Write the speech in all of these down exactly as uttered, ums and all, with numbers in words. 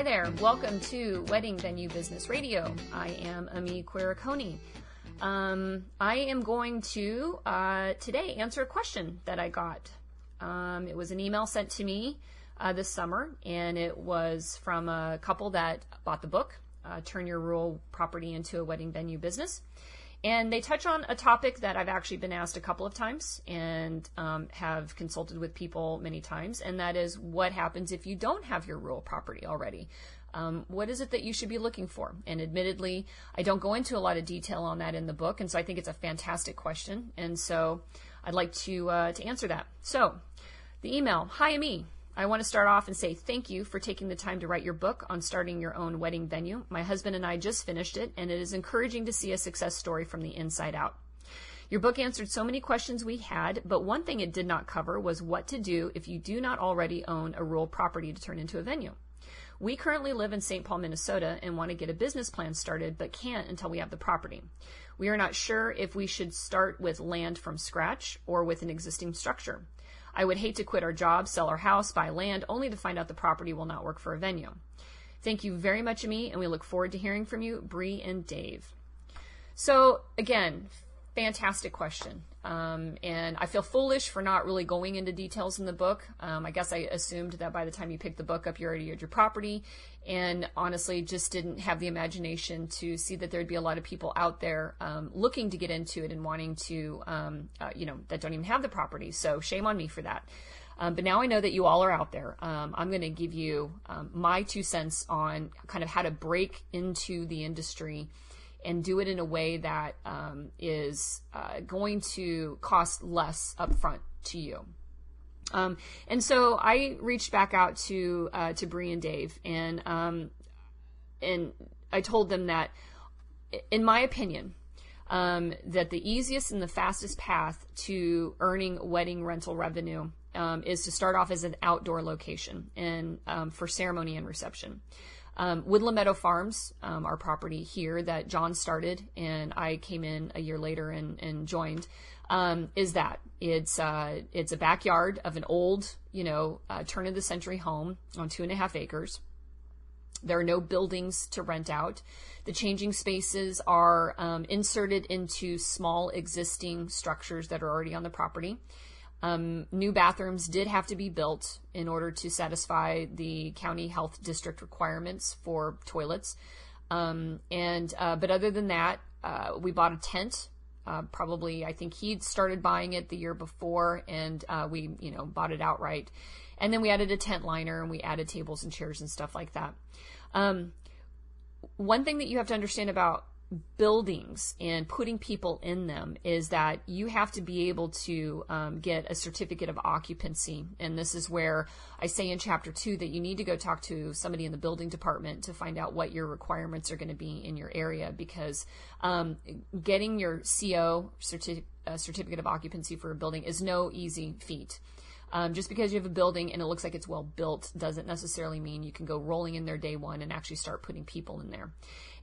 Hi there, welcome to Wedding Venue Business Radio. I am Ami Quiricone. Um, I am going to uh, today answer a question that I got. Um, it was an email sent to me uh, this summer, and it was from a couple that bought the book, uh, Turn Your Rural Property Into a Wedding Venue Business. And they touch on a topic that I've actually been asked a couple of times and um, have consulted with people many times, and that is what happens if you don't have your rural property already. Um, what is it that you should be looking for? And admittedly, I don't go into a lot of detail on that in the book, and so I think it's a fantastic question, and so I'd like to uh, to answer that. So the email, hi Ami. I want to start off and say thank you for taking the time to write your book on starting your own wedding venue. My husband and I just finished it, and it is encouraging to see a success story from the inside out. Your book answered so many questions we had, but one thing it did not cover was what to do if you do not already own a rural property to turn into a venue. We currently live in Saint Paul, Minnesota, and want to get a business plan started, but can't until we have the property. We are not sure if we should start with land from scratch or with an existing structure. I would hate to quit our job, sell our house, buy land, only to find out the property will not work for a venue. Thank you very much, Ami, and we look forward to hearing from you, Bree and Dave. So, again, fantastic question. Um, and I feel foolish for not really going into details in the book. Um, I guess I assumed that by the time you picked the book up, you already had your property, and honestly just didn't have the imagination to see that there'd be a lot of people out there um, looking to get into it and wanting to, um, uh, you know, that don't even have the property. So shame on me for that. Um, but now I know that you all are out there. Um, I'm going to give you um, my two cents on kind of how to break into the industry and do it in a way that um, is uh, going to cost less upfront to you. Um, and so I reached back out to uh, to Bree and Dave, and um, and I told them that, in my opinion, um, that the easiest and the fastest path to earning wedding rental revenue um, is to start off as an outdoor location and um, for ceremony and reception. Um, Woodland Meadow Farms, um, our property here that John started and I came in a year later and, and joined, um, is that it's uh, it's a backyard of an old, you know, uh, turn of the century home on two and a half acres. There are no buildings to rent out. The changing spaces are um, inserted into small existing structures that are already on the property. Um, new bathrooms did have to be built in order to satisfy the county health district requirements for toilets. Um, and, uh, but other than that, uh, we bought a tent, uh, probably, I think he'd started buying it the year before, and, uh, we, you know, bought it outright. And then we added a tent liner, and we added tables and chairs and stuff like that. Um, one thing that you have to understand about buildings and putting people in them is that you have to be able to um, get a certificate of occupancy. And this is where I say in chapter two that you need to go talk to somebody in the building department to find out what your requirements are going to be in your area, because um, getting your C O, certi- uh, certificate of occupancy for a building, is no easy feat. Um, just because you have a building and it looks like it's well built doesn't necessarily mean you can go rolling in there day one and actually start putting people in there.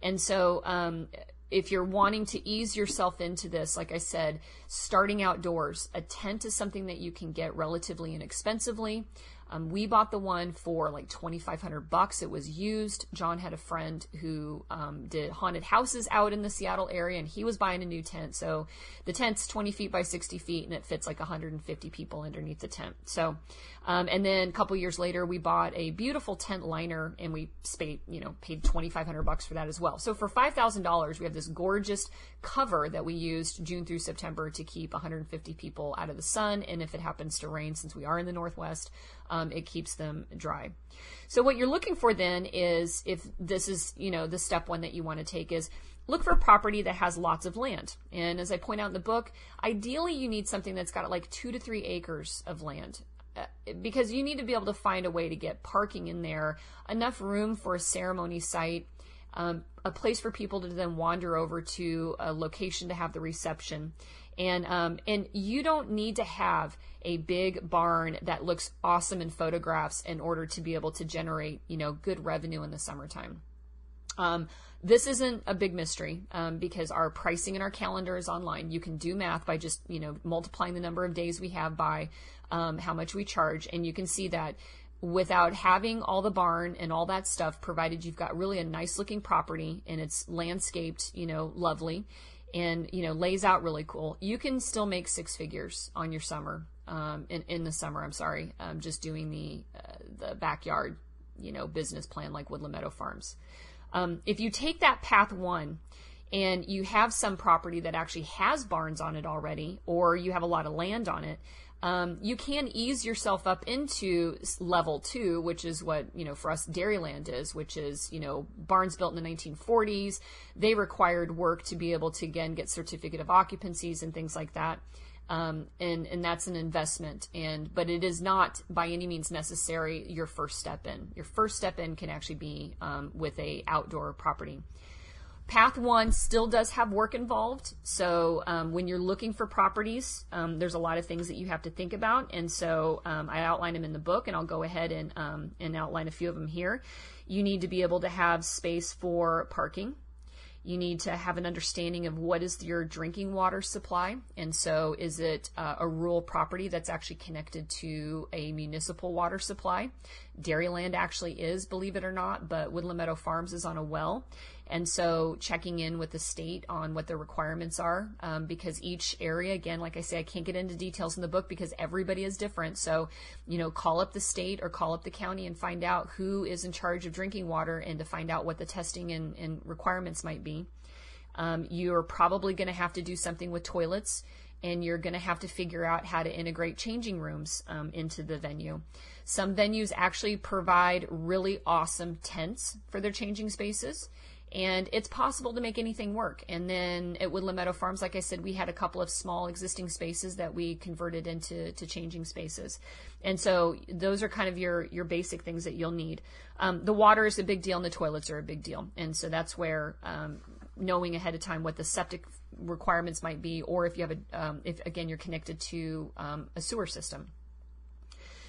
And so um, if you're wanting to ease yourself into this, like I said, starting outdoors, a tent is something that you can get relatively inexpensively. Um, we bought the one for like twenty-five hundred bucks. It was used. John had a friend who um, did haunted houses out in the Seattle area, and he was buying a new tent. So the tent's twenty feet by sixty feet, and it fits like one hundred fifty people underneath the tent. So, um, and then a couple years later, we bought a beautiful tent liner, and we paid, you know, paid twenty-five hundred bucks for that as well. So for five thousand dollars, we have this gorgeous cover that we used June through September to keep one hundred fifty people out of the sun, and if it happens to rain, since we are in the Northwest, um, Um, it keeps them dry. So what you're looking for then is, if this is, you know, the step one that you want to take, is look for a property that has lots of land. And as I point out in the book, ideally you need something that's got like two to three acres of land, because you need to be able to find a way to get parking in there, enough room for a ceremony site, um, a place for people to then wander over to, a location to have the reception. And um, and you don't need to have a big barn that looks awesome in photographs in order to be able to generate, you know, good revenue in the summertime. Um, this isn't a big mystery um, because our pricing and our calendar is online. You can do math by just, you know, multiplying the number of days we have by um, how much we charge, and you can see that without having all the barn and all that stuff, provided you've got really a nice looking property and it's landscaped, you know, lovely, and, you know, lays out really cool, you can still make six figures on your summer, um, in, in the summer, I'm sorry, um, just doing the, uh, the backyard, you know, business plan like Woodland Meadow Farms. Um, if you take that path one and you have some property that actually has barns on it already, or you have a lot of land on it, um, you can ease yourself up into level two, which is what, you know, for us Dairyland is, which is, you know, barns built in the nineteen forties. They required work to be able to, again, get certificate of occupancies and things like that. Um, and, and that's an investment, and, but it is not by any means necessary your first step in. Your first step in can actually be, um, with a outdoor property. Path one still does have work involved. So, um, when you're looking for properties, um, there's a lot of things that you have to think about. And so, um, I outline them in the book, and I'll go ahead and, um, and outline a few of them here. You need to be able to have space for parking. You need to have an understanding of what is your drinking water supply. And so is it uh, a rural property that's actually connected to a municipal water supply? Dairyland actually is, believe it or not, but Woodland Meadow Farms is on a well. And so checking in with the state on what their requirements are, um, because each area, again, like I say, I can't get into details in the book because everybody is different. So, you know, call up the state or call up the county and find out who is in charge of drinking water, and to find out what the testing and, and requirements might be. Um, you're probably going to have to do something with toilets, and you're going to have to figure out how to integrate changing rooms um, into the venue. Some venues actually provide really awesome tents for their changing spaces, and it's possible to make anything work. And then at Woodland Meadow Farms, like I said, we had a couple of small existing spaces that we converted into to changing spaces. And so those are kind of your, your basic things that you'll need. Um, the water is a big deal, and the toilets are a big deal. And so that's where um, knowing ahead of time what the septic requirements might be, or if you have a, um, if again, you're connected to um, a sewer system.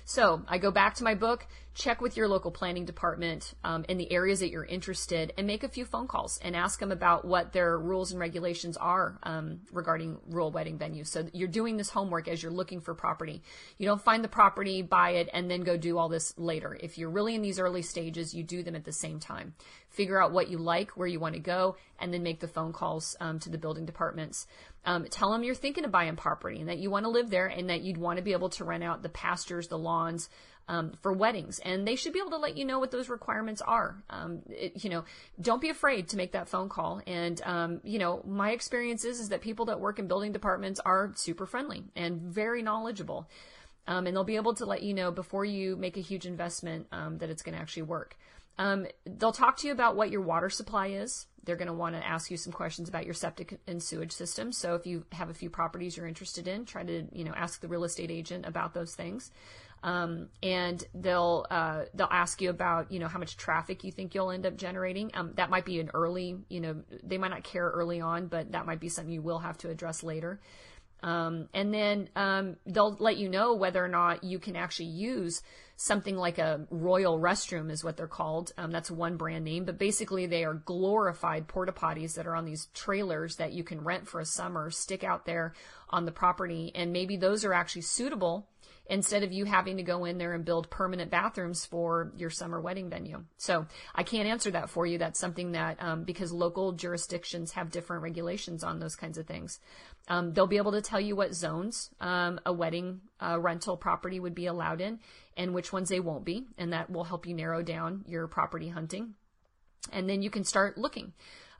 So I go back to my book, check with your local planning department um, in the areas that you're interested, and make a few phone calls and ask them about what their rules and regulations are um, regarding rural wedding venues. So you're doing this homework as you're looking for property. You don't find the property, buy it, and then go do all this later. If you're really in these early stages, you do them at the same time. Figure out what you like, where you want to go, and then make the phone calls um, to the building departments. Um, tell them you're thinking of buying property and that you want to live there and that you'd want to be able to rent out the pastures, the lawns, um, for weddings. And they should be able to let you know what those requirements are. Um, it, you know, don't be afraid to make that phone call. And, um, you know, my experience is, is that people that work in building departments are super friendly and very knowledgeable. Um, and they'll be able to let you know before you make a huge investment, um, that it's going to actually work. Um, they'll talk to you about what your water supply is. They're going to want to ask you some questions about your septic and sewage system. So if you have a few properties you're interested in, try to, you know, ask the real estate agent about those things. Um, and they'll, uh, they'll ask you about, you know, how much traffic you think you'll end up generating. Um, that might be an early, you know, they might not care early on, but that might be something you will have to address later. Um, and then, um, they'll let you know whether or not you can actually use something like a royal restroom is what they're called. Um, that's one brand name, but basically they are glorified porta potties that are on these trailers that you can rent for a summer, stick out there on the property. And maybe those are actually suitable instead of you having to go in there and build permanent bathrooms for your summer wedding venue. So I can't answer that for you. That's something that, um, because local jurisdictions have different regulations on those kinds of things. Um, they'll be able to tell you what zones, um, a wedding, uh, rental property would be allowed in and which ones they won't be. And that will help you narrow down your property hunting. And then you can start looking.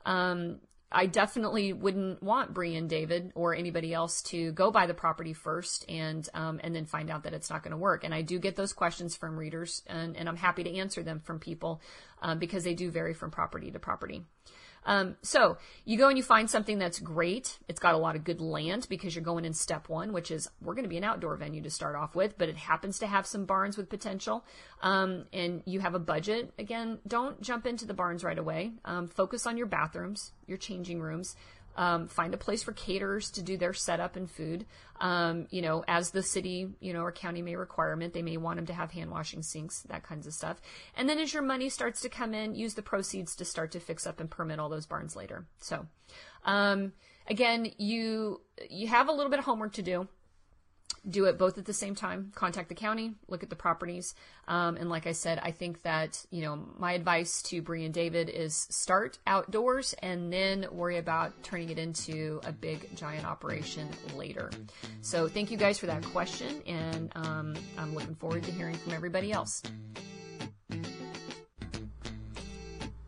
Um, I definitely wouldn't want Bree and David or anybody else to go buy the property first and um, and then find out that it's not going to work. And I do get those questions from readers, and, and I'm happy to answer them from people um, because they do vary from property to property. Um, so you go and you find something that's great. It's got a lot of good land because you're going in step one, which is we're going to be an outdoor venue to start off with, but it happens to have some barns with potential. Um, and you have a budget. Again, don't jump into the barns right away. Um, focus on your bathrooms, your changing rooms. Um, find a place for caterers to do their setup and food. Um, you know, as the city, you know, or county may requirement, they may want them to have hand washing sinks, that kinds of stuff. And then as your money starts to come in, use the proceeds to start to fix up and permit all those barns later. So, um, again, you, you have a little bit of homework to do. do it both at the same time. Contact the county, look at the properties. Um, and like I said, I think that, you know, my advice to Bree and David is start outdoors and then worry about turning it into a big, giant operation later. So thank you guys for that question. And um, I'm looking forward to hearing from everybody else.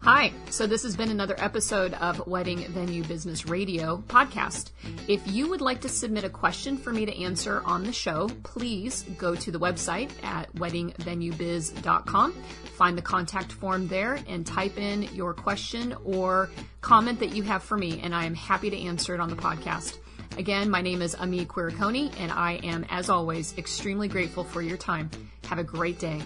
Hi, so this has been another episode of Wedding Venue Business Radio podcast. If you would like to submit a question for me to answer on the show, please go to the website at wedding venue biz dot com, find the contact form there, and type in your question or comment that you have for me, and I am happy to answer it on the podcast. Again, my name is Ami Quiricone, and I am, as always, extremely grateful for your time. Have a great day.